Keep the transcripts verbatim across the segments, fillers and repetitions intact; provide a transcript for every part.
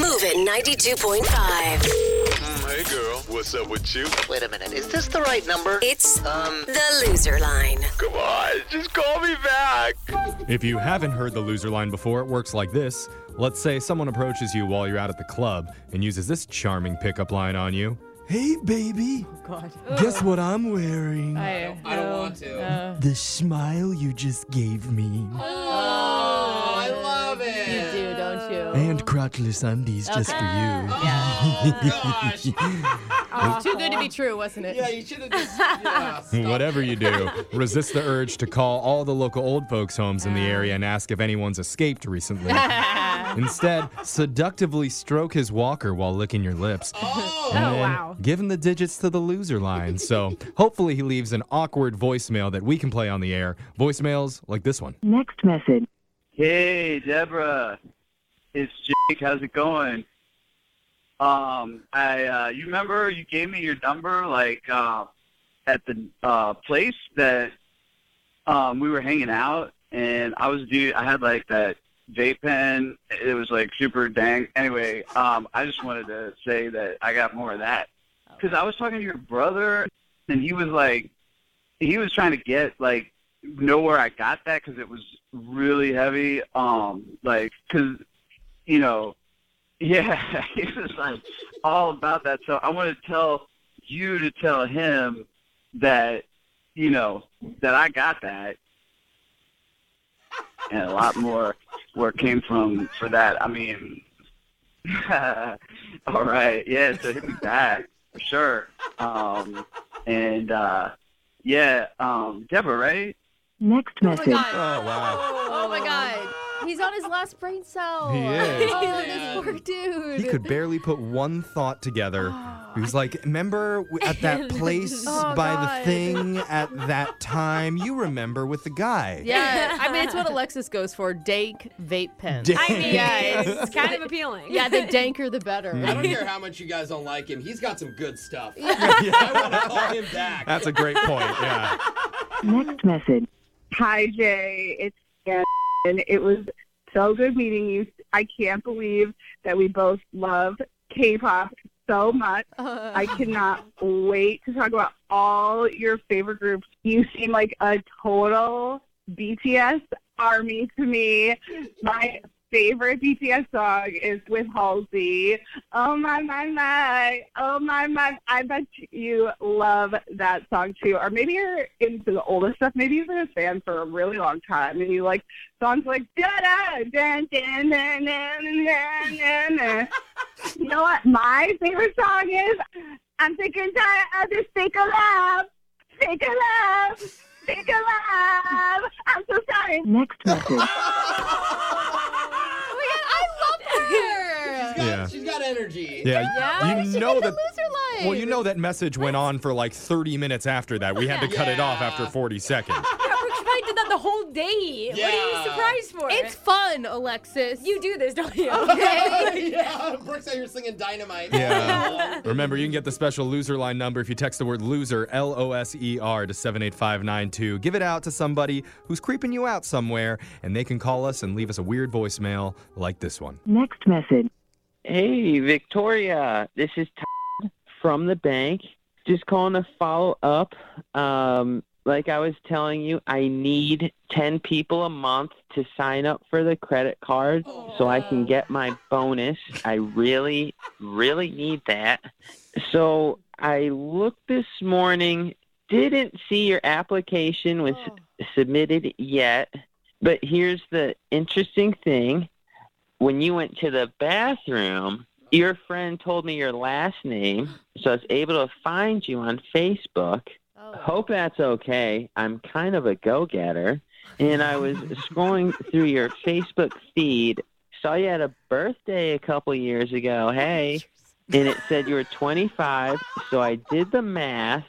Move it ninety-two point five. Mm, hey, girl. What's up with you? Wait a minute. Is this the right number? It's um the Loser Line. Come on. Just call me back. If you haven't heard the Loser Line before, it works like this. Let's say someone approaches you while you're out at the club and uses this charming pickup line on you. Hey, baby. Oh, God. Ugh. Guess what I'm wearing? I, I, don't, I don't want to. Uh, the smile you just gave me. Oh, I love it. You do, don't you? And crotchless undies okay. just for you. Oh, gosh. It was too good to be true, wasn't it? Yeah, you should have just... Yeah, whatever you do, resist the urge to call all the local old folks' homes in the area and ask if anyone's escaped recently. Instead, seductively stroke his walker while licking your lips. Oh, and oh wow. Give him the digits to the Loser Line. So hopefully he leaves an awkward voicemail that we can play on the air. Voicemails like this one. Next message. Hey, Deborah. It's Jake. How's it going? Um, I, uh, you remember you gave me your number, like, uh, at the, uh, place that, um, we were hanging out, and I was, dude, I had, like, that vape pen. It was, like, super dang. Anyway, um, I just wanted to say that I got more of that. Because I was talking to your brother, and he was, like, he was trying to get, like, know where I got that, because it was really heavy, um, like, because, you know... Yeah, he was like all about that. So I want to tell you to tell him that, you know, that I got that. And a lot more where it came from for that. I mean, all right. Yeah, so hit me back for sure. Um, and, uh, yeah, um, Deborah, right? Next message. Oh, my God. Oh, wow. Oh, my God. He's on his last brain cell. He is. Oh, this poor dude. He could barely put one thought together. He was like, remember at that place oh, by God. the thing at that time? You remember with the guy. Yeah. I mean, it's what Alexis goes for. Dank vape pens. Dank. I mean, yeah, it's kind of appealing. Yeah, the danker the better. Mm. I don't care how much you guys don't like him. He's got some good stuff. Yeah. Yeah. I want to call him back. That's a great point, yeah. Next message. Hi, Jay. It's Jen. And it was so good meeting you. I can't believe that we both love K-pop so much. Uh, I cannot wait to talk about all your favorite groups. You seem like a total B T S army to me. My favorite B T S song is with Halsey. Oh, my, my, my. Oh, my, my. I bet you love that song, too. Or maybe you're into the oldest stuff. Maybe you've been a fan for a really long time, and you like songs like, da-da, da-da-da-da-da-da-da-da. You know what my favorite song is? I'm sick and tired of this fake love. Fake love. Fake love. I'm so sorry. Next message. She's got, yeah. she's got energy. Yeah, yeah. You know that. Well, you know that message went on for like thirty minutes after that. We had to cut yeah. it off after forty seconds. Yeah, we're trying to that the whole day. Yeah. What are you surprised for? It's fun, Alexis. You do this, don't you? Okay. Yeah, Brooks out here singing Dynamite. Yeah. Remember, you can get the special Loser Line number if you text the word loser, L O S E R, to seven eight five nine two. Give it out to somebody who's creeping you out somewhere, and they can call us and leave us a weird voicemail like this one. Next message. Hey, Victoria, this is Todd from the bank. Just calling to follow up. Um, like I was telling you, I need ten people a month to sign up for the credit card oh. so I can get my bonus. I really, really need that. So I looked this morning, didn't see your application was oh. submitted yet, but here's the interesting thing. When you went to the bathroom, your friend told me your last name, so I was able to find you on Facebook. Oh. Hope that's okay. I'm kind of a go-getter. And I was scrolling through your Facebook feed, saw you had a birthday a couple years ago. Hey. And it said you were twenty-five, so I did the math,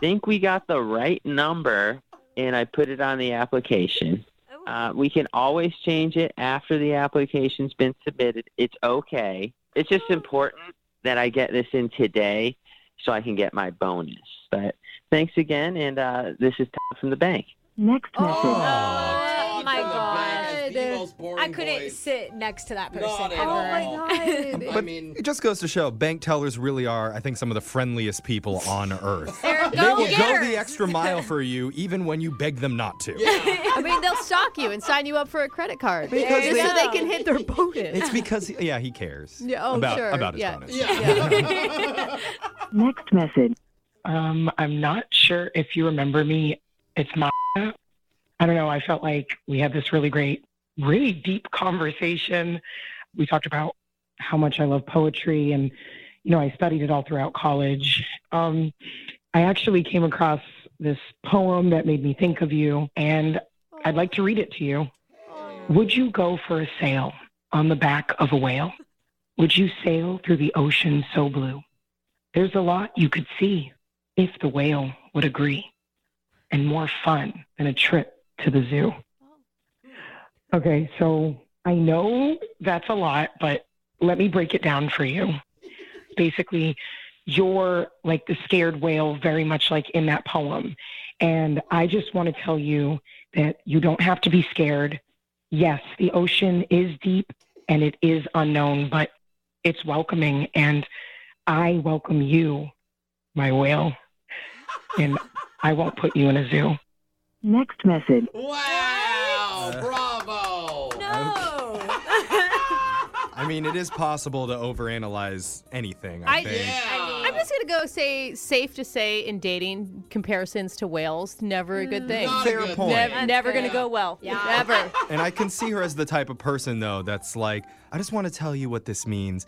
think we got the right number, and I put it on the application. Uh, we can always change it after the application's been submitted. It's okay. It's just important that I get this in today so I can get my bonus. But thanks again, and uh, this is Tom from the bank. Next message. Oh, oh my God. the, boring I couldn't boys. sit next to that person. Not ever. Oh my God. But I mean, it just goes to show bank tellers really are, I think, some of the friendliest people on earth. They're they will go the extra mile for you, even when you beg them not to. Yeah. I mean, they'll stalk you and sign you up for a credit card because they, so they can hit their bonus. It's because yeah, he cares. Yeah, oh, about, sure. about his yeah. bonus. Yeah. Yeah. Next message. Um, I'm not sure if you remember me. It's my. I don't know. I felt like we had this really great, really deep conversation. We talked about how much I love poetry, and you know, I studied it all throughout college. Um, I actually came across this poem that made me think of you, and I'd like to read it to you. Would you go for a sail on the back of a whale? Would you sail through the ocean so blue? There's a lot you could see if the whale would agree, and more fun than a trip to the zoo. Okay, so I know that's a lot, but let me break it down for you. Basically, you're like the scared whale, very much like in that poem. And I just want to tell you that you don't have to be scared. Yes, the ocean is deep and it is unknown, but it's welcoming. And I welcome you, my whale. And I won't put you in a zoo. Next message. Wow! Uh, bravo! No! I mean, it is possible to overanalyze anything, I, I think. Yeah. I, I'm just going to go say, safe to say in dating, comparisons to whales, never a good thing. Not Fair good point. Ne- never going to go well. Yeah. Never. And I can see her as the type of person, though, that's like, I just want to tell you what this means.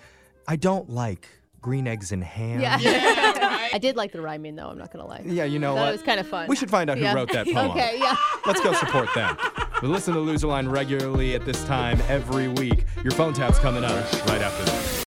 I don't like green eggs and ham. Yeah. yeah right. I did like the rhyming, though. I'm not going to lie. Yeah, you know so what? It was kind of fun. We should find out who yeah. wrote that poem. Okay, yeah. Let's go support them. But listen to Loserline regularly at this time every week. Your phone tap's coming up right after this.